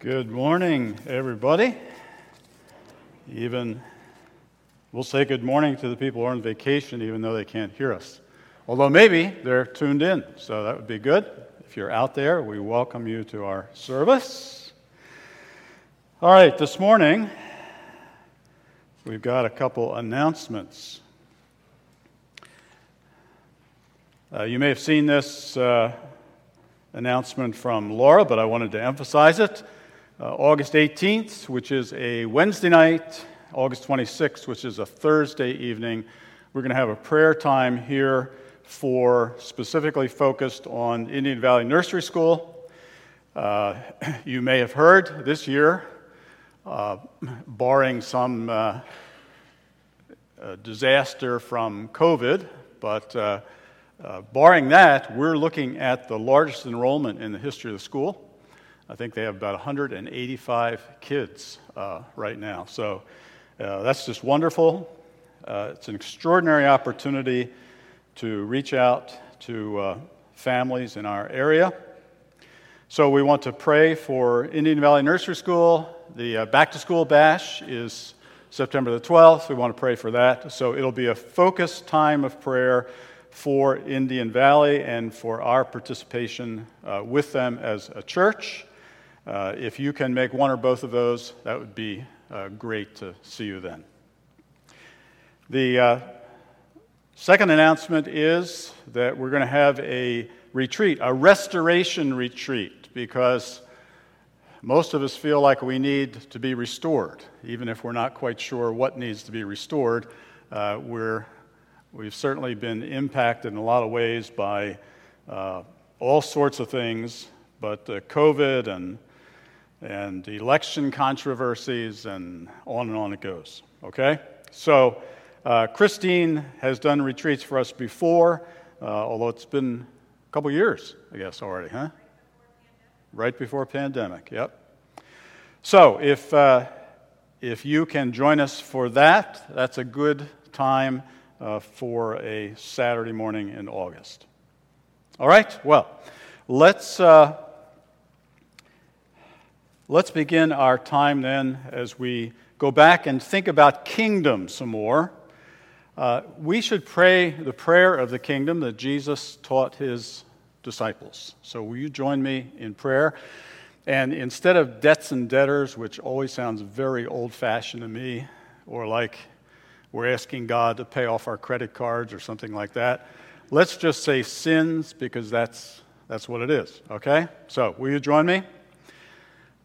Good morning, everybody. Even we'll say good morning to the people who are on vacation, even though they can't hear us. Although maybe they're tuned in, so that would be good. If you're out there, we welcome you to our service. All right, this morning we've got a couple announcements. You may have seen this announcement from Laura, but I wanted to emphasize it. August 18th, which is a Wednesday night, August 26th, which is a Thursday evening, we're going to have a prayer time here for specifically focused on Indian Valley Nursery School. You may have heard this year, barring some disaster from COVID, but barring that, we're looking at the largest enrollment in the history of the school. I think they have about 185 kids right now. So that's just wonderful. It's an extraordinary opportunity to reach out to families in our area. So we want to pray for Indian Valley Nursery School. The Back to School Bash is September the 12th. We want to pray for that. So it'll be a focused time of prayer for Indian Valley and for our participation with them as a church. If you can make one or both of those, that would be great to see you then. The second announcement is that we're going to have a retreat, a restoration retreat, because most of us feel like we need to be restored, even if we're not quite sure what needs to be restored. We've certainly been impacted in a lot of ways by all sorts of things, but COVID and election controversies and on it goes, okay? So Christine has done retreats for us before, although it's been a couple years, I guess, already, huh? Right before pandemic, yep. So if you can join us for that, that's a good time for a Saturday morning in August. All right, well, let's begin our time then as we go back and think about kingdom some more. We should pray the prayer of the kingdom that Jesus taught his disciples. So will you join me in prayer? And instead of debts and debtors, which always sounds very old-fashioned to me, or like we're asking God to pay off our credit cards or something like that, let's just say sins, because that's what it is, okay? So, will you join me?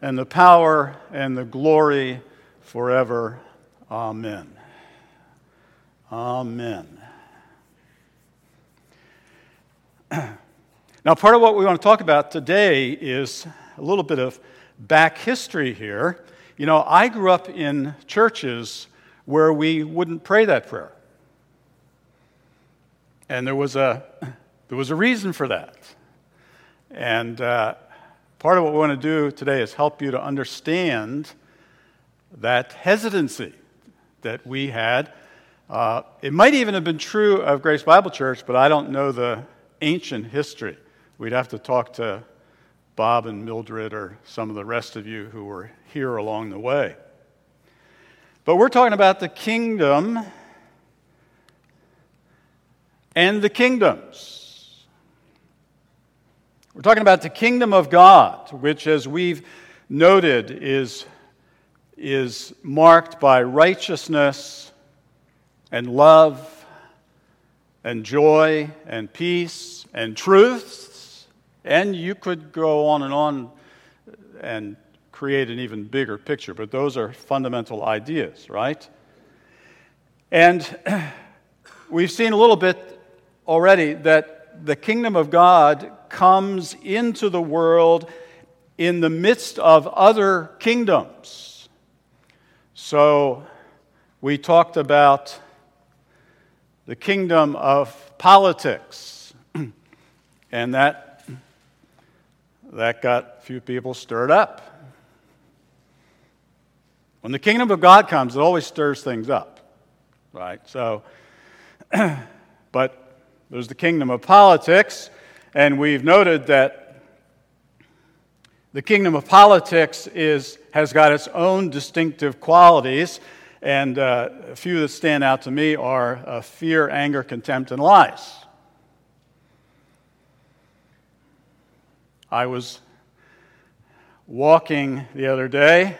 and the power, and the glory forever. Amen. Amen. Now, part of what we want to talk about today is a little bit of back history here. You know, I grew up in churches where we wouldn't pray that prayer. And there was a reason for that. And part of what we want to do today is help you to understand that hesitancy that we had. It might even have been true of Grace Bible Church, but I don't know the ancient history. We'd have to talk to Bob and Mildred or some of the rest of you who were here along the way. But we're talking about the kingdom and the kingdoms. We're talking about the kingdom of God, which, as we've noted, is marked by righteousness and love and joy and peace and truth. And you could go on and create an even bigger picture, but those are fundamental ideas, right? And we've seen a little bit already that the kingdom of God comes into the world in the midst of other kingdoms. So we talked about the kingdom of politics, and that got a few people stirred up. When the kingdom of God comes, it always stirs things up, right? So, but there's the kingdom of politics, and we've noted that the kingdom of politics has got its own distinctive qualities, and a few that stand out to me are fear, anger, contempt, and lies. I was walking the other day,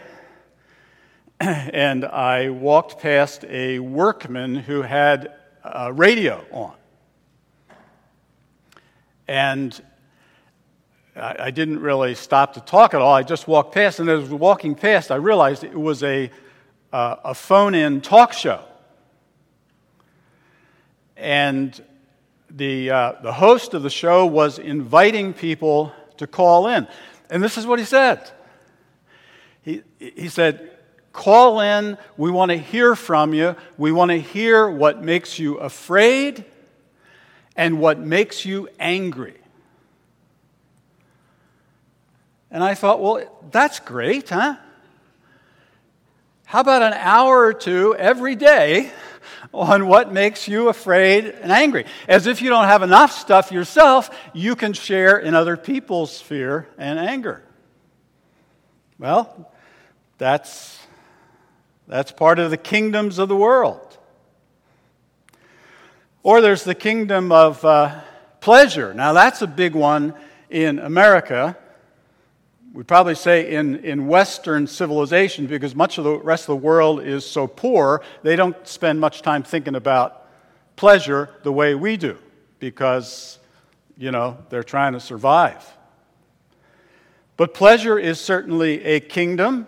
and I walked past a workman who had a radio on. And I didn't really stop to talk at all. I just walked past, and as I was walking past, I realized it was a phone-in talk show. And the host of the show was inviting people to call in. And this is what he said. He said, call in, we want to hear from you. We want to hear what makes you afraid and what makes you angry. And I thought, well, that's great, huh? How about an hour or two every day on what makes you afraid and angry? As if you don't have enough stuff yourself, you can share in other people's fear and anger. Well, that's part of the kingdoms of the world. Or there's the kingdom of pleasure. Now, that's a big one in America. We'd probably say in Western civilization, because much of the rest of the world is so poor, they don't spend much time thinking about pleasure the way we do, because, they're trying to survive. But pleasure is certainly a kingdom.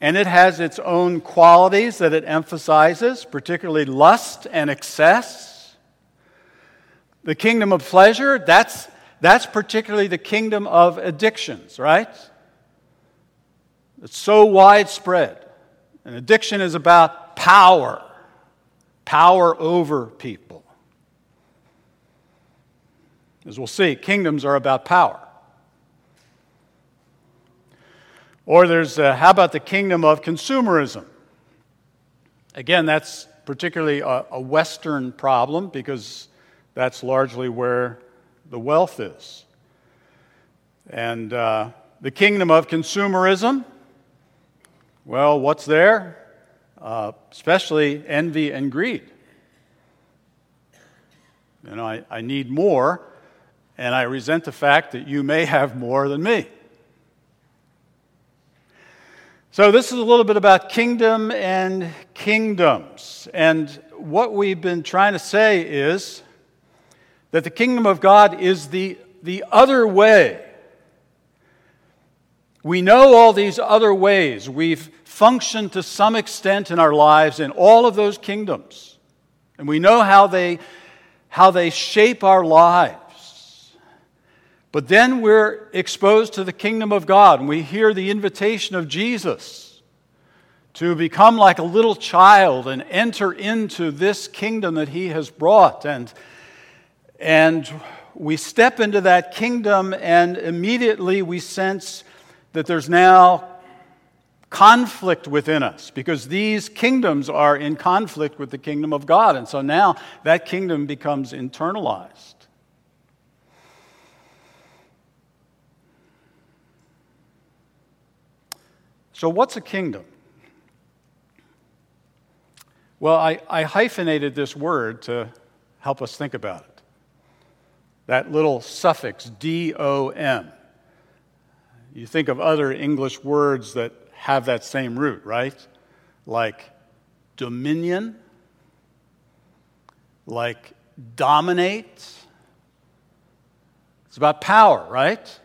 And it has its own qualities that it emphasizes, particularly lust and excess. The kingdom of pleasure, that's particularly the kingdom of addictions, right? It's so widespread. And addiction is about power over people. As we'll see, kingdoms are about power. Or there's, how about the kingdom of consumerism? Again, that's particularly a Western problem, because that's largely where the wealth is. And the kingdom of consumerism, well, what's there? Especially envy and greed. I need more, and I resent the fact that you may have more than me. So this is a little bit about kingdom and kingdoms. And what we've been trying to say is that the kingdom of God is the other way. We know all these other ways. We've functioned to some extent in our lives in all of those kingdoms. And we know how they shape our lives. But then we're exposed to the kingdom of God, and we hear the invitation of Jesus to become like a little child and enter into this kingdom that he has brought. And we step into that kingdom, and immediately we sense that there's now conflict within us, because these kingdoms are in conflict with the kingdom of God. And so now that kingdom becomes internalized. So what's a kingdom? Well, I hyphenated this word to help us think about it. That little suffix, D-O-M. You think of other English words that have that same root, right? Like dominion, like dominate. It's about power, right?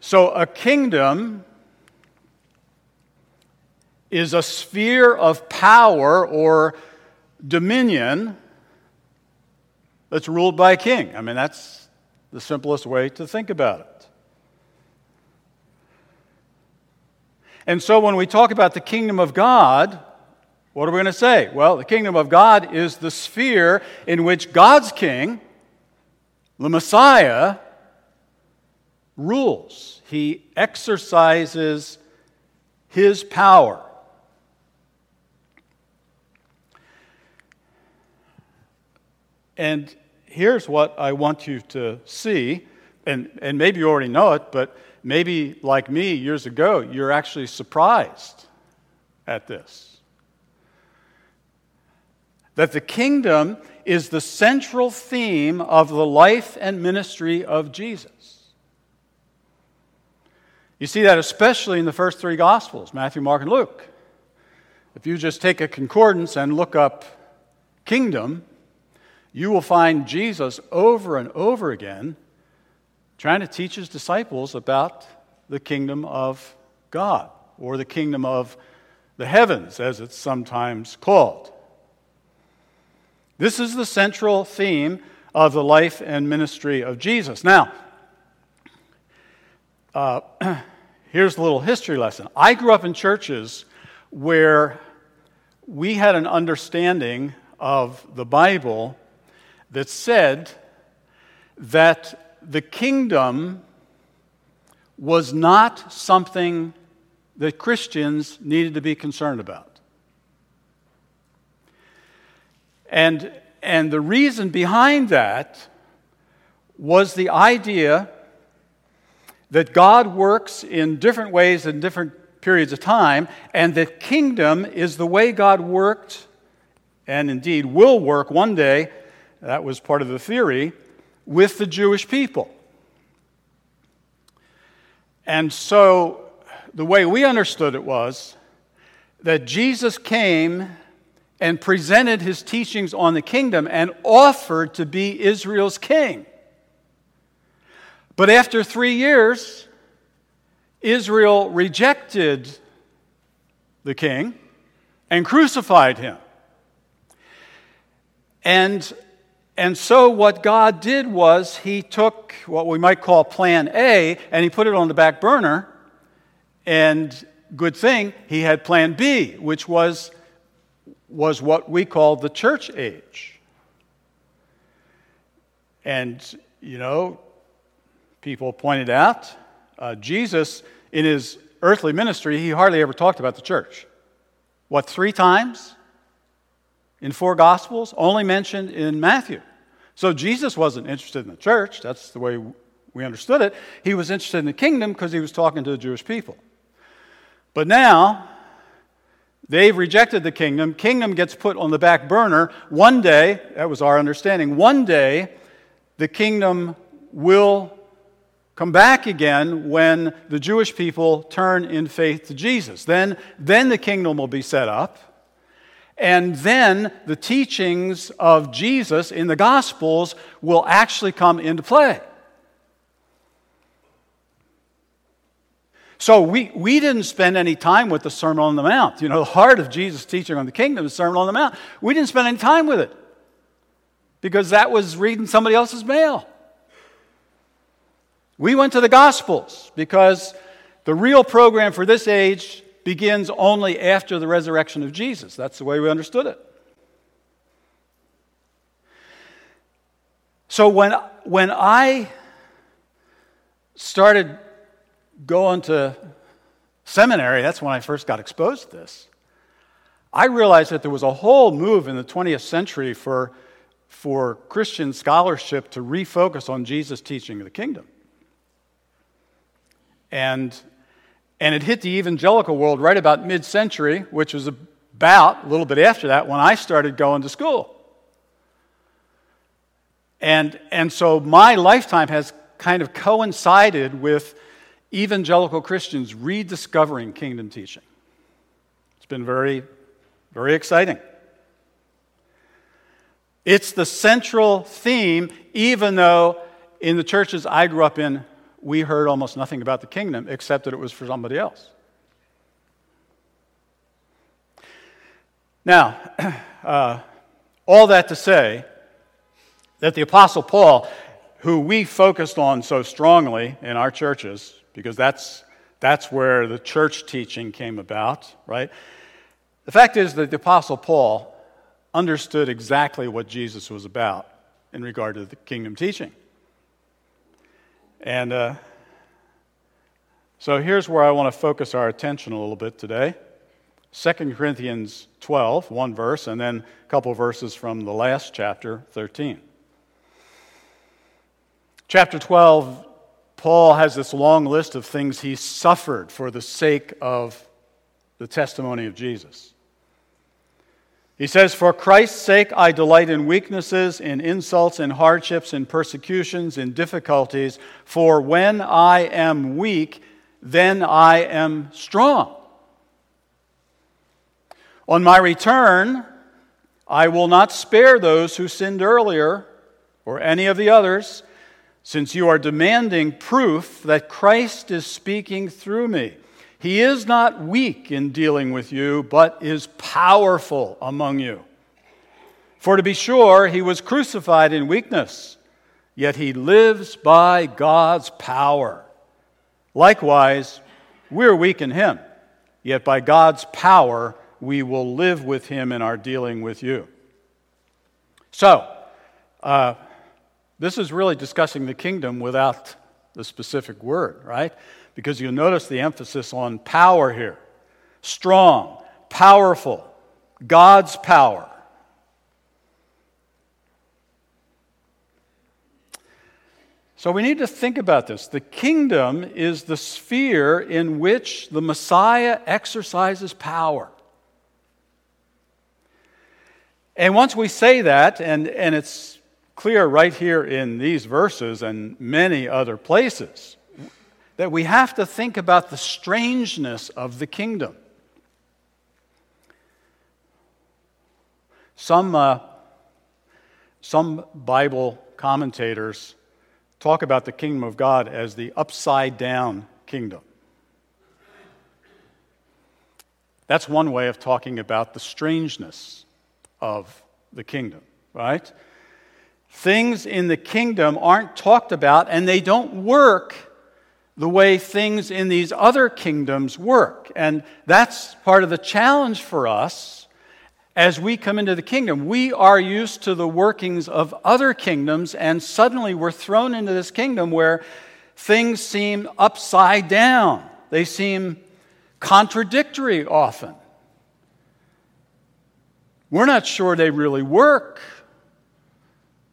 So a kingdom is a sphere of power or dominion that's ruled by a king. I mean, that's the simplest way to think about it. And so when we talk about the kingdom of God, what are we going to say? Well, the kingdom of God is the sphere in which God's king, the Messiah, rules. He exercises his power. And here's what I want you to see, and maybe you already know it, but maybe, like me, years ago, you're actually surprised at this. That the kingdom is the central theme of the life and ministry of Jesus. You see that especially in the first three Gospels, Matthew, Mark, and Luke. If you just take a concordance and look up kingdom, you will find Jesus over and over again trying to teach his disciples about the kingdom of God, or the kingdom of the heavens, as it's sometimes called. This is the central theme of the life and ministry of Jesus. Now, here's a little history lesson. I grew up in churches where we had an understanding of the Bible that said that the kingdom was not something that Christians needed to be concerned about. And the reason behind that was the idea that God works in different ways in different periods of time, and that kingdom is the way God worked, and indeed will work one day, that was part of the theory, with the Jewish people. And so the way we understood it was that Jesus came and presented his teachings on the kingdom and offered to be Israel's king. But after 3 years, Israel rejected the king and crucified him. And so what God did was he took what we might call plan A and he put it on the back burner, and good thing he had plan B, which was what we call the church age. And, you know, people pointed out, Jesus, in his earthly ministry, he hardly ever talked about the church. What, 3 times? In 4 Gospels, only mentioned in Matthew. So Jesus wasn't interested in the church. That's the way we understood it. He was interested in the kingdom because he was talking to the Jewish people. But now, they've rejected the kingdom. Kingdom gets put on the back burner. One day, that was our understanding, one day the kingdom will come back again when the Jewish people turn in faith to Jesus. Then the kingdom will be set up. And then the teachings of Jesus in the Gospels will actually come into play. So we didn't spend any time with the Sermon on the Mount. You know, the heart of Jesus' teaching on the kingdom is the Sermon on the Mount. We didn't spend any time with it because that was reading somebody else's mail. We went to the Gospels because the real program for this age begins only after the resurrection of Jesus. That's the way we understood it. So when I started going to seminary, that's when I first got exposed to this, I realized that there was a whole move in the 20th century for Christian scholarship to refocus on Jesus' teaching of the kingdom. And it hit the evangelical world right about mid-century, which was about a little bit after that when I started going to school. And so my lifetime has kind of coincided with evangelical Christians rediscovering kingdom teaching. It's been very, very exciting. It's the central theme, even though in the churches I grew up in, we heard almost nothing about the kingdom except that it was for somebody else. Now, all that to say that the Apostle Paul, who we focused on so strongly in our churches, because that's That's where the church teaching came about, right? The fact is that the Apostle Paul understood exactly what Jesus was about in regard to the kingdom teaching. And so here's where I want to focus our attention a little bit today. 2 Corinthians 12, one verse, and then a couple verses from the last chapter, 13. Chapter 12, Paul has this long list of things he suffered for the sake of the testimony of Jesus. He says, "For Christ's sake I delight in weaknesses, in insults, in hardships, in persecutions, in difficulties, for when I am weak, then I am strong. On my return, I will not spare those who sinned earlier or any of the others, since you are demanding proof that Christ is speaking through me. He is not weak in dealing with you, but is powerful among you. For to be sure, he was crucified in weakness, yet he lives by God's power. Likewise, we're weak in him, yet by God's power we will live with him in our dealing with you." So, this is really discussing the kingdom without the specific word, right? Because you'll notice the emphasis on power here. Strong, powerful, God's power. So we need to think about this. The kingdom is the sphere in which the Messiah exercises power. And once we say that, and it's clear right here in these verses and many other places, that we have to think about the strangeness of the kingdom. Some Bible commentators talk about the kingdom of God as the upside-down kingdom. That's one way of talking about the strangeness of the kingdom, right? Things in the kingdom aren't talked about, and they don't work the way things in these other kingdoms work. And that's part of the challenge for us as we come into the kingdom. We are used to the workings of other kingdoms, and suddenly we're thrown into this kingdom where things seem upside down. They seem contradictory often. We're not sure they really work.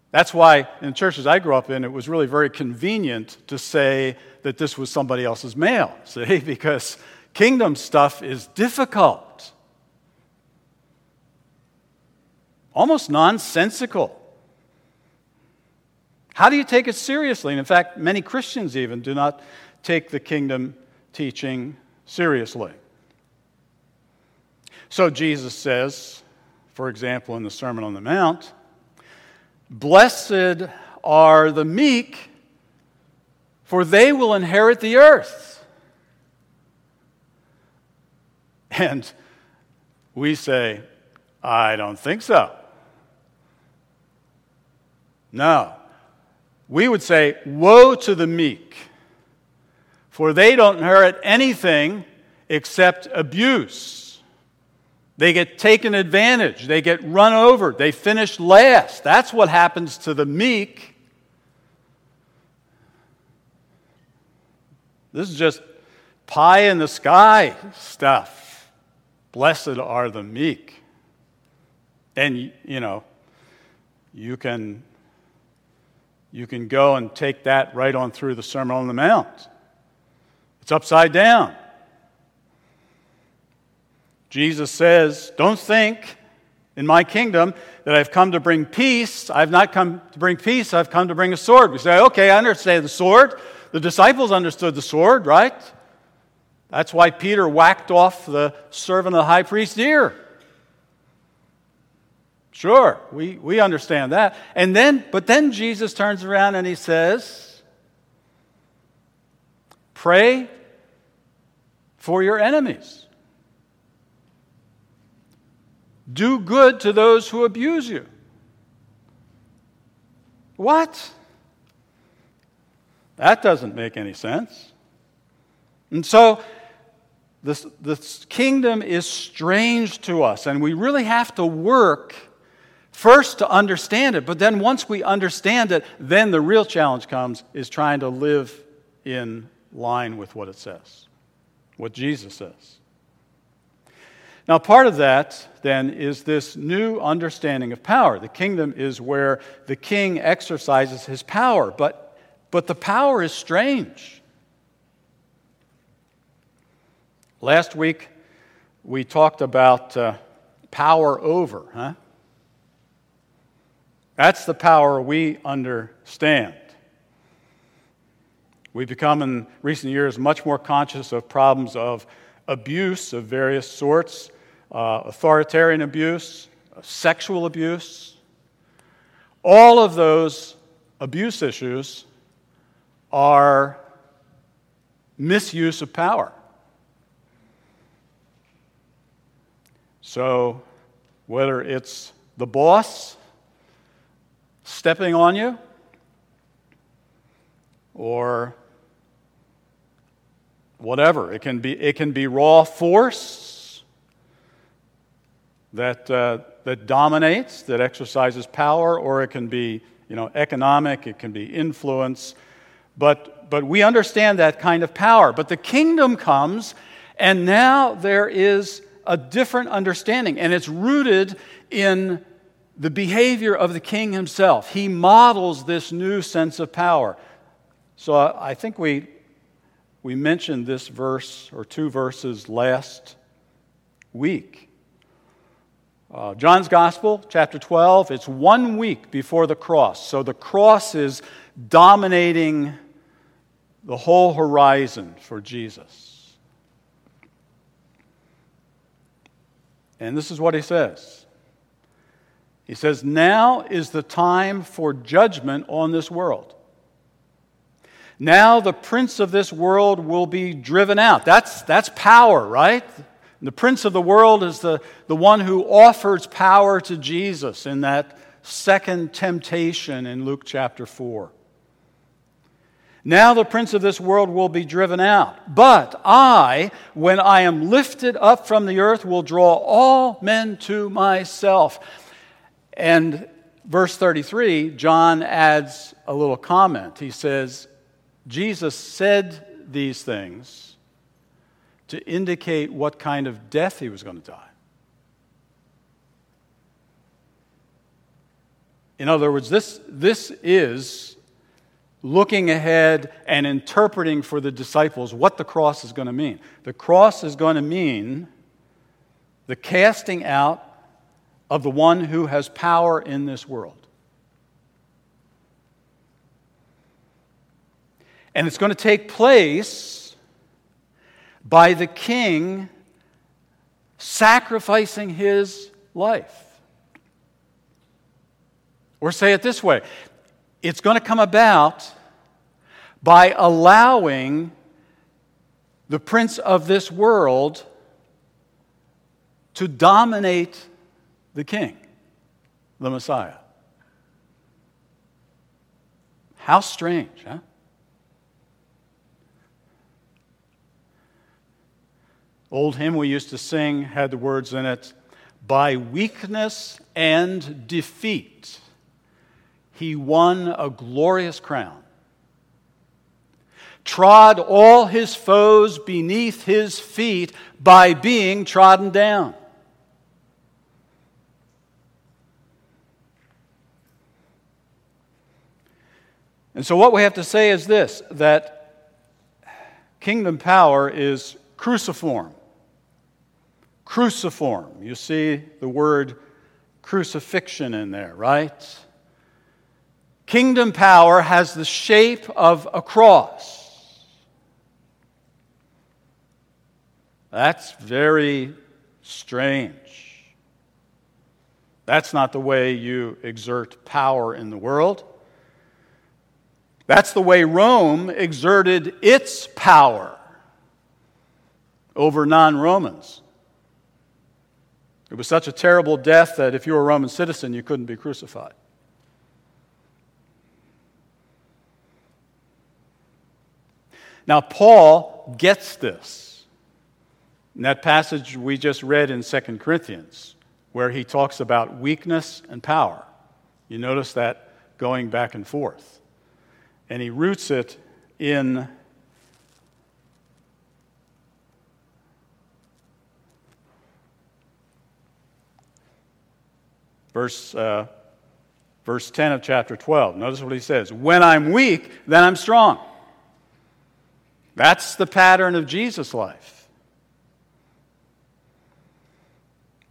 That's why in churches I grew up in, it was really very convenient to say that this was somebody else's mail, see? Because kingdom stuff is difficult, almost nonsensical. How do you take it seriously? And in fact, many Christians even do not take the kingdom teaching seriously. So Jesus says, for example, in the Sermon on the Mount, "Blessed are the meek, for they will inherit the earth." And we say, "I don't think so." No. We would say, "Woe to the meek, for they don't inherit anything except abuse. They get taken advantage. They get run over. They finish last. That's what happens to the meek." This is just pie in the sky stuff. Blessed are the meek. And, you know, you can go and take that right on through the Sermon on the Mount. It's upside down. Jesus says, "Don't think in my kingdom that I've come to bring peace. I've not come to bring peace. I've come to bring a sword." We say, "Okay, I understand the sword." The disciples understood the sword, right? That's why Peter whacked off the servant of the high priest's ear. Sure, we understand that. And then, but then Jesus turns around and he says, "Pray for your enemies. Do good to those who abuse you." What? That doesn't make any sense. And so this kingdom is strange to us, and we really have to work first to understand it, but then once we understand it, then the real challenge comes is trying to live in line with what it says, what Jesus says. Now, part of that, then, is this new understanding of power. The kingdom is where the king exercises his power, but the power is strange. Last week, we talked about power over, huh? That's the power we understand. We've become, in recent years, much more conscious of problems of abuse of various sorts, authoritarian abuse, sexual abuse. All of those abuse issues are misuse of power. So whether it's the boss stepping on you, or whatever, it can be raw force that dominates, that exercises power, or it can be, economic, it can be influence. But we understand that kind of power. But the kingdom comes, and now there is a different understanding, and it's rooted in the behavior of the king himself. He models this new sense of power. So I think we mentioned this verse or two verses last week. John's Gospel, chapter 12, it's 1 week before the cross. So the cross is dominating the whole horizon for Jesus. And this is what he says. He says, "Now is the time for judgment on this world. Now the prince of this world will be driven out." That's power, right? The prince of the world is the one who offers power to Jesus in that second temptation in Luke chapter 4. "Now the prince of this world will be driven out. But I, when I am lifted up from the earth, will draw all men to myself." And verse 33, John adds a little comment. He says, Jesus said these things to indicate what kind of death he was going to die. In other words, this is looking ahead and interpreting for the disciples what the cross is going to mean. The cross is going to mean the casting out of the one who has power in this world. And it's going to take place by the king sacrificing his life. Or say it this way, it's going to come about by allowing the prince of this world to dominate the king, the Messiah. How strange, huh? Old hymn we used to sing had the words in it, "By weakness and defeat, he won a glorious crown. Trod all his foes beneath his feet by being trodden down." And so what we have to say is this, that kingdom power is cruciform. Cruciform. You see the word crucifixion in there, right? Kingdom power has the shape of a cross. That's very strange. That's not the way you exert power in the world. That's the way Rome exerted its power over non-Romans. It was such a terrible death that if you were a Roman citizen, you couldn't be crucified. Now, Paul gets this in that passage we just read in 2 Corinthians, where he talks about weakness and power. You notice that going back and forth. And he roots it in verse 10 of chapter 12. Notice what he says. When I'm weak, then I'm strong. That's the pattern of Jesus' life.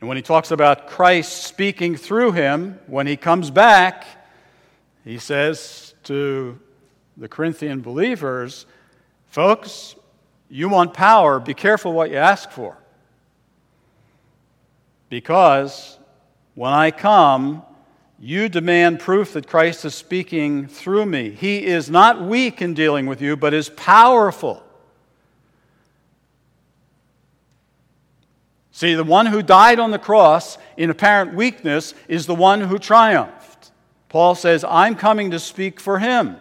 And when he talks about Christ speaking through him, when he comes back, he says to the Corinthian believers, folks, you want power, be careful what you ask for. Because when I come, you demand proof that Christ is speaking through me. He is not weak in dealing with you, but is powerful. See, the one who died on the cross in apparent weakness is the one who triumphed. Paul says, I'm coming to speak for him.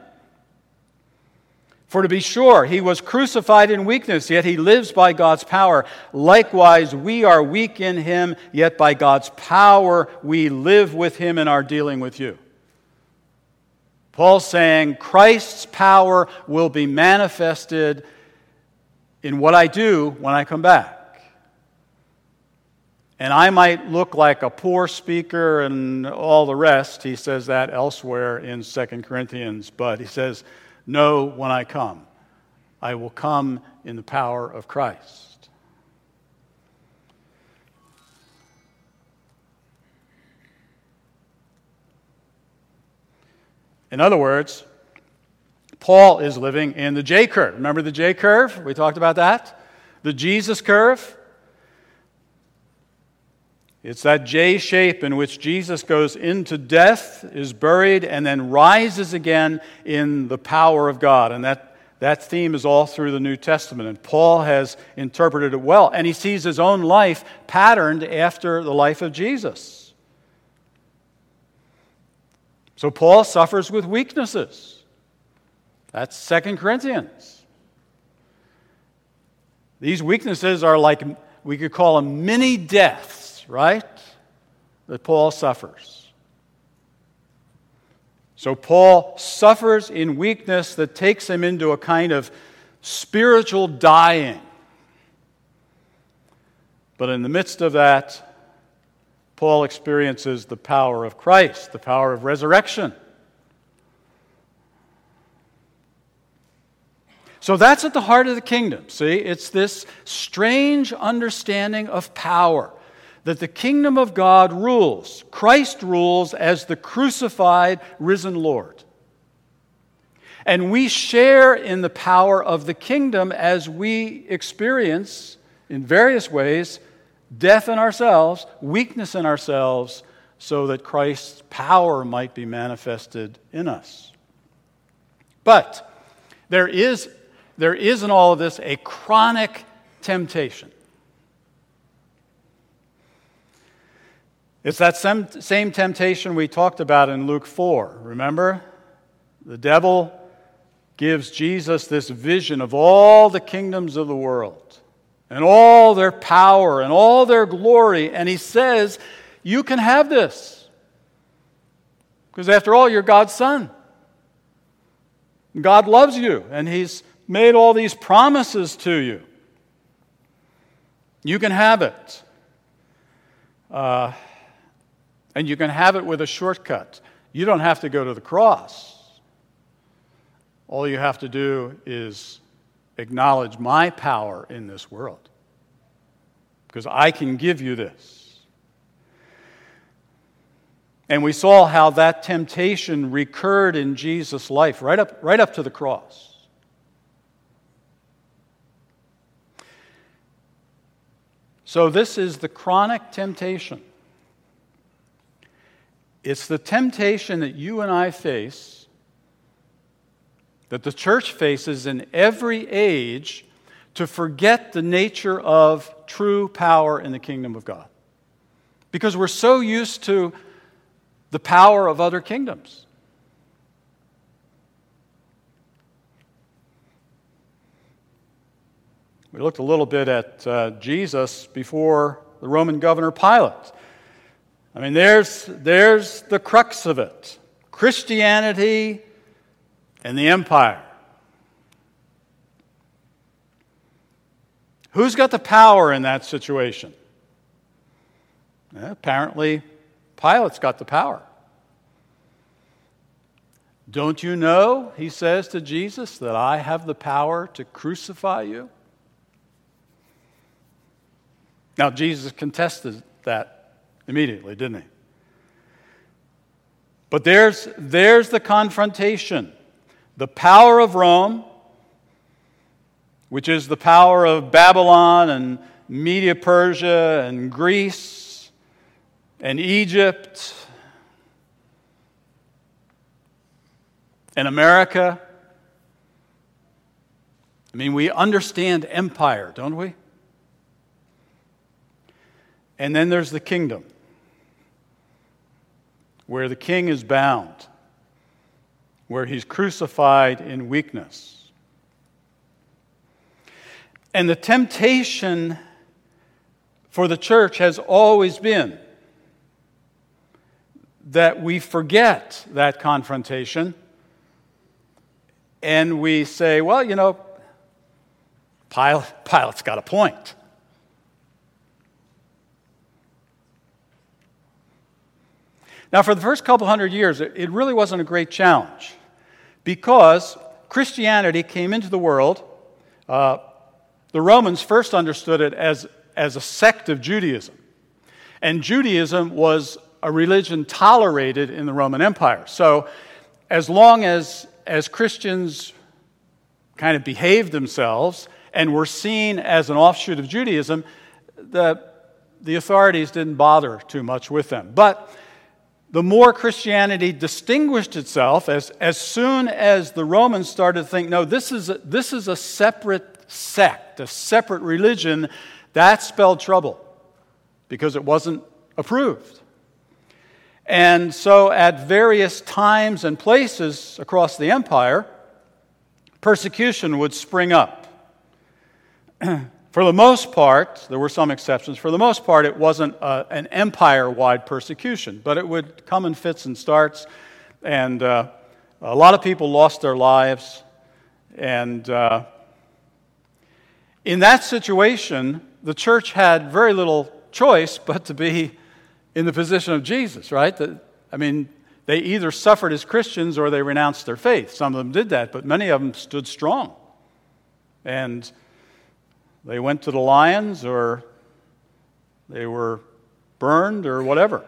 For to be sure, he was crucified in weakness, yet he lives by God's power. Likewise, we are weak in him, yet by God's power we live with him in our dealing with you. Paul's saying, Christ's power will be manifested in what I do when I come back. And I might look like a poor speaker and all the rest. He says that elsewhere in 2 Corinthians, but he says, no, when I come, I will come in the power of Christ. In other words, Paul is living in the J curve. Remember the J curve? We talked about that. The Jesus curve. It's that J shape in which Jesus goes into death, is buried, and then rises again in the power of God. And that theme is all through the New Testament. And Paul has interpreted it well. And he sees his own life patterned after the life of Jesus. So Paul suffers with weaknesses. That's 2 Corinthians. These weaknesses are like, we could call them mini deaths. Right? That Paul suffers. So Paul suffers in weakness that takes him into a kind of spiritual dying. But in the midst of that, Paul experiences the power of Christ, the power of resurrection. So that's at the heart of the kingdom, see? It's this strange understanding of power. That the kingdom of God rules. Christ rules as the crucified, risen Lord. And we share in the power of the kingdom as we experience, in various ways, death in ourselves, weakness in ourselves, so that Christ's power might be manifested in us. But there is in all of this a chronic temptation. It's that same temptation we talked about in Luke 4, remember? The devil gives Jesus this vision of all the kingdoms of the world and all their power and all their glory, and he says, you can have this because after all, you're God's son. God loves you, and he's made all these promises to you. You can have it. And you can have it with a shortcut. You don't have to go to the cross. All you have to do is acknowledge my power in this world. Because I can give you this. And we saw how that temptation recurred in Jesus' life right up to the cross. So this is the chronic temptation. It's the temptation that you and I face, that the church faces in every age, to forget the nature of true power in the kingdom of God. Because we're so used to the power of other kingdoms. We looked a little bit at Jesus before the Roman governor Pilate. I mean, there's the crux of it. Christianity and the empire. Who's got the power in that situation? Well, apparently, Pilate's got the power. Don't you know, he says to Jesus, that I have the power to crucify you? Now, Jesus contested that immediately, didn't he? But there's the confrontation. The power of Rome, which is the power of Babylon and Media Persia and Greece and Egypt and America. I mean, we understand empire, don't we? And then there's the kingdom, where the king is bound, where he's crucified in weakness. And the temptation for the church has always been that we forget that confrontation and we say, well, you know, Pilate's got a point. Now, for the first couple hundred years, it really wasn't a great challenge because Christianity came into the world. The Romans first understood it as a sect of Judaism. And Judaism was a religion tolerated in the Roman Empire. So as long as Christians kind of behaved themselves and were seen as an offshoot of Judaism, the authorities didn't bother too much with them. But the more Christianity distinguished itself, as soon as the Romans started to think, no, this is a separate sect, a separate religion, that spelled trouble because it wasn't approved. And so at various times and places across the empire, persecution would spring up. For the most part, there were some exceptions, for the most part it wasn't an empire-wide persecution, but it would come in fits and starts, and a lot of people lost their lives, and in that situation, the church had very little choice but to be in the position of Jesus, right? They either suffered as Christians or they renounced their faith. Some of them did that, but many of them stood strong. And they went to the lions or they were burned or whatever.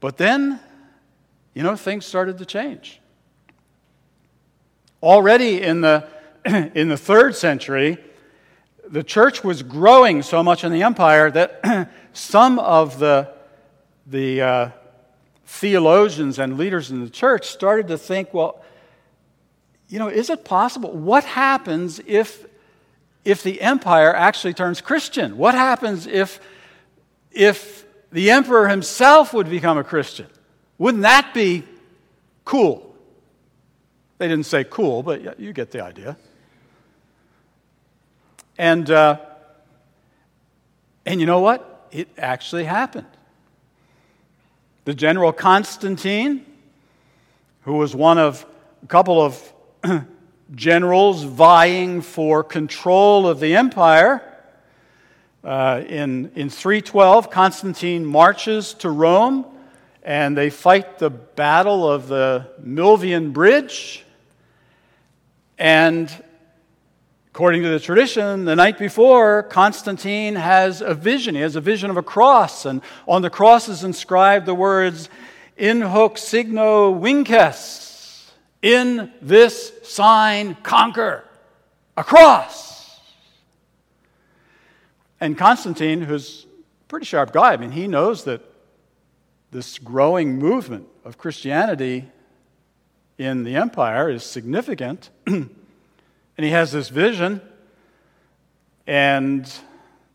But then, things started to change. Already in the 3rd century, the church was growing so much in the empire that some of the theologians and leaders in the church started to think, well, is it possible? What happens if the empire actually turns Christian? What happens if the emperor himself would become a Christian? Wouldn't that be cool? They didn't say cool, but you get the idea. And you know what? It actually happened. The general Constantine, who was one of a couple of generals vying for control of the empire, in 312, Constantine marches to Rome, and they fight the battle of the Milvian Bridge. And according to the tradition, the night before, Constantine has a vision. He has a vision of a cross, and on the cross is inscribed the words, In hoc signo vinces, in this sign conquer, a cross. And Constantine, who's a pretty sharp guy, he knows that this growing movement of Christianity in the empire is significant, and he has this vision, and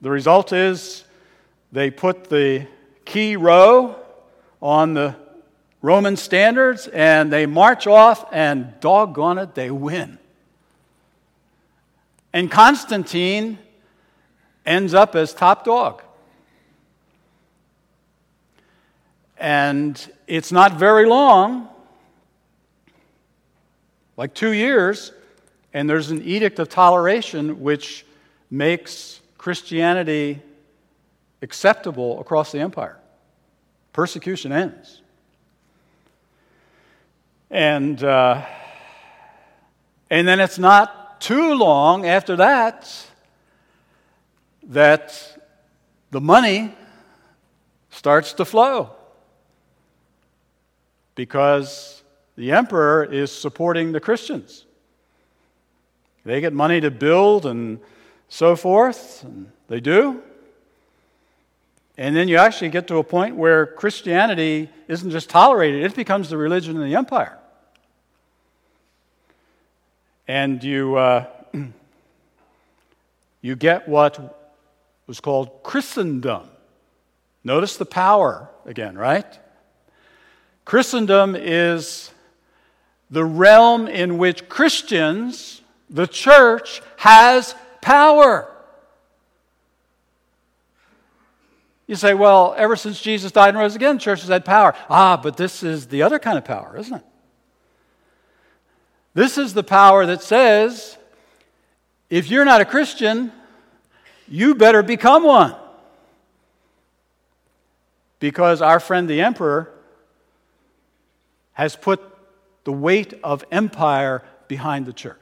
the result is they put the key row on the Roman standards, and they march off, and doggone it, they win. And Constantine ends up as top dog. And it's not very long, like 2 years, and there's an edict of toleration which makes Christianity acceptable across the empire. Persecution ends. And then it's not too long after that that the money starts to flow, because the emperor is supporting the Christians. They get money to build and so forth, and they do. And then you actually get to a point where Christianity isn't just tolerated, it becomes the religion of the empire. And you get what was called Christendom. Notice the power again, right? Christendom is the realm in which Christians, the church, has power. You say, well, ever since Jesus died and rose again, churches had power. But this is the other kind of power, isn't it? This is the power that says, if you're not a Christian, you better become one. Because our friend the emperor has put the weight of empire behind the church.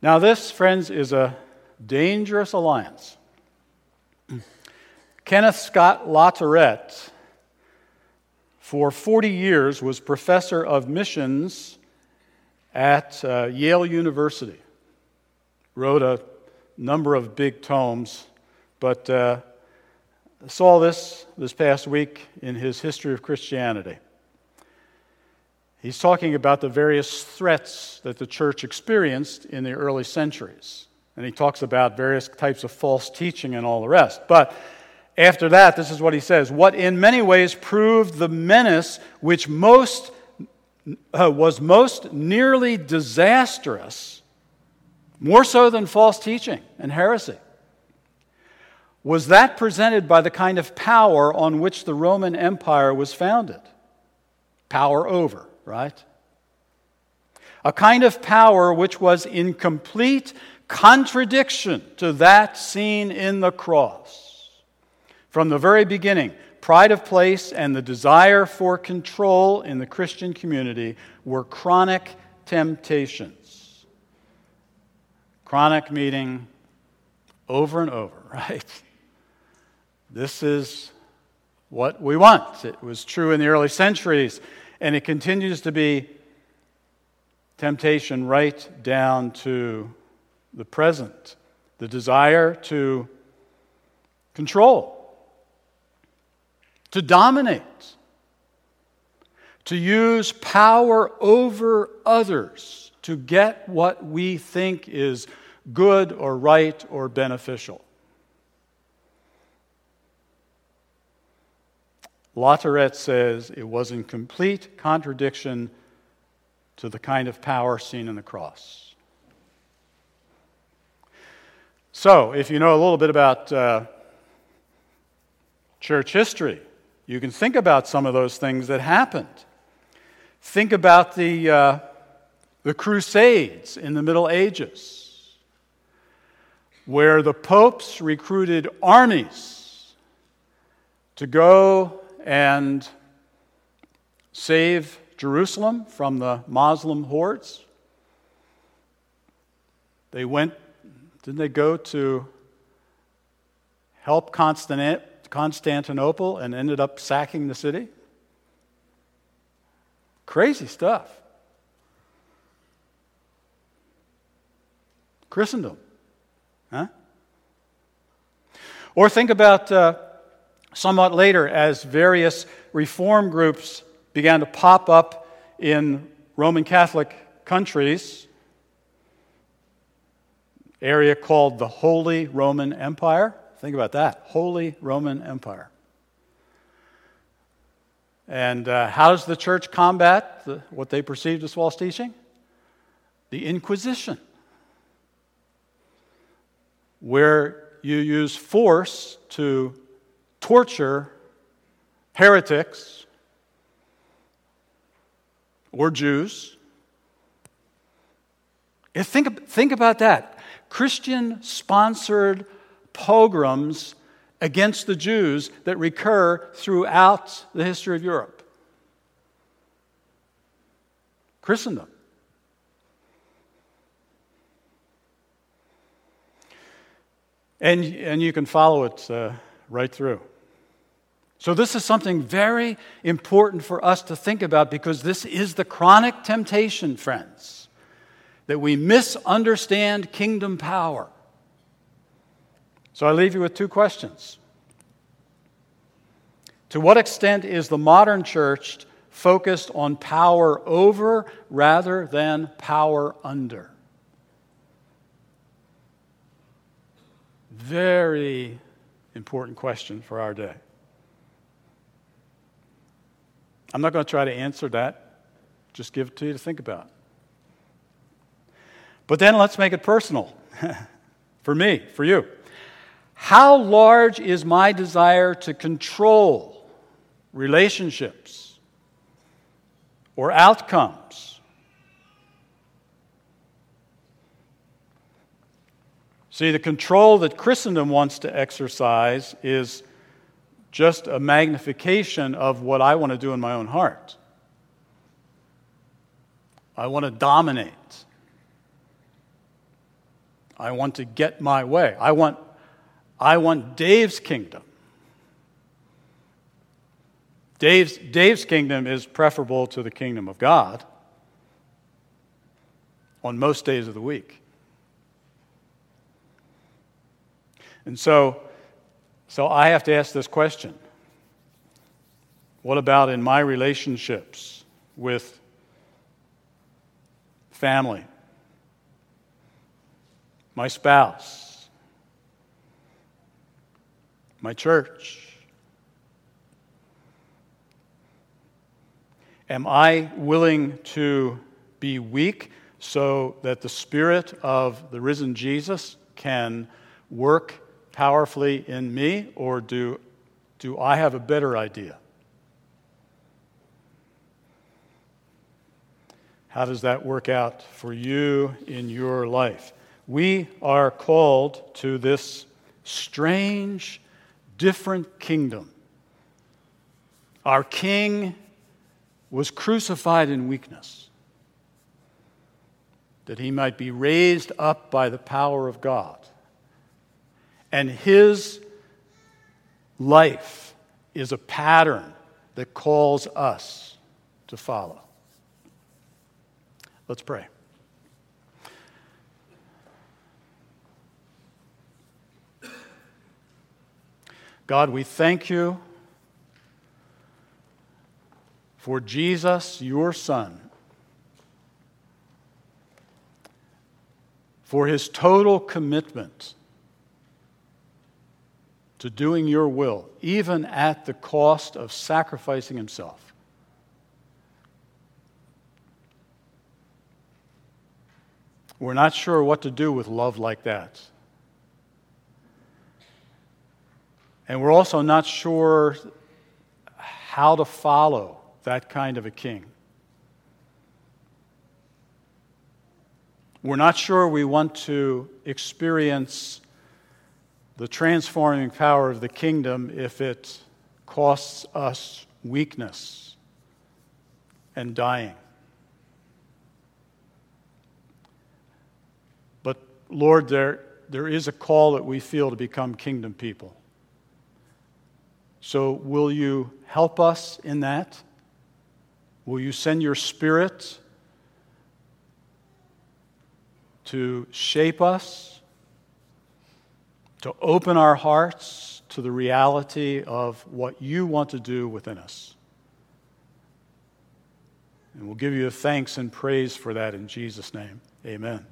Now this, friends, is a dangerous alliance. Kenneth Scott LaTourette, for 40 years, was professor of missions at Yale University. Wrote a number of big tomes, but saw this past week in his History of Christianity. He's talking about the various threats that the church experienced in the early centuries. And he talks about various types of false teaching and all the rest. But after that, this is what he says. What in many ways proved the menace which was most nearly disastrous, more so than false teaching and heresy, was that presented by the kind of power on which the Roman Empire was founded. Power over, right? A kind of power which was in complete contradiction to that seen in the cross. From the very beginning, pride of place and the desire for control in the Christian community were chronic temptations. Chronic meaning over and over, right? This is what we want. It was true in the early centuries, and it continues to be temptation right down to the present, the desire to control, to dominate, to use power over others to get what we think is good or right or beneficial. LaTourette says it was in complete contradiction to the kind of power seen in the cross. So, if you know a little bit about church history, you can think about some of those things that happened. Think about the Crusades in the Middle Ages, where the popes recruited armies to go and save Jerusalem from the Muslim hordes. Didn't they go to help Constantinople and ended up sacking the city? Crazy stuff. Christendom. Huh? Or think about somewhat later as various reform groups began to pop up in Roman Catholic countries, area called the Holy Roman Empire. Think about that, Holy Roman Empire. And how does the church combat what they perceived as false teaching? The Inquisition, where you use force to torture heretics or Jews. And think about that. Christian-sponsored pogroms against the Jews that recur throughout the history of Europe. Christendom. And you can follow it right through. So this is something very important for us to think about, because this is the chronic temptation, friends, that we misunderstand kingdom power. So I leave you with two questions. To what extent is the modern church focused on power over rather than power under? Very important question for our day. I'm not going to try to answer that. Just give it to you to think about. But then let's make it personal. For me, for you. How large is my desire to control relationships or outcomes? See, the control that Christendom wants to exercise is just a magnification of what I want to do in my own heart. I want to dominate. I want to get my way. I want Dave's kingdom. Dave's kingdom is preferable to the kingdom of God on most days of the week. And so I have to ask this question. What about in my relationships with family, my spouse, my church? Am I willing to be weak so that the Spirit of the risen Jesus can work powerfully in me, or do I have a better idea? How does that work out for you in your life? We are called to this strange, different kingdom. Our King was crucified in weakness, that he might be raised up by the power of God. And his life is a pattern that calls us to follow. Let's pray. God, we thank you for Jesus, your Son, for his total commitment to doing your will, even at the cost of sacrificing himself. We're not sure what to do with love like that. And we're also not sure how to follow that kind of a king. We're not sure we want to experience the transforming power of the kingdom if it costs us weakness and dying. But Lord, there is a call that we feel to become kingdom people. So will you help us in that? Will you send your Spirit to shape us, to open our hearts to the reality of what you want to do within us? And we'll give you thanks and praise for that in Jesus' name. Amen.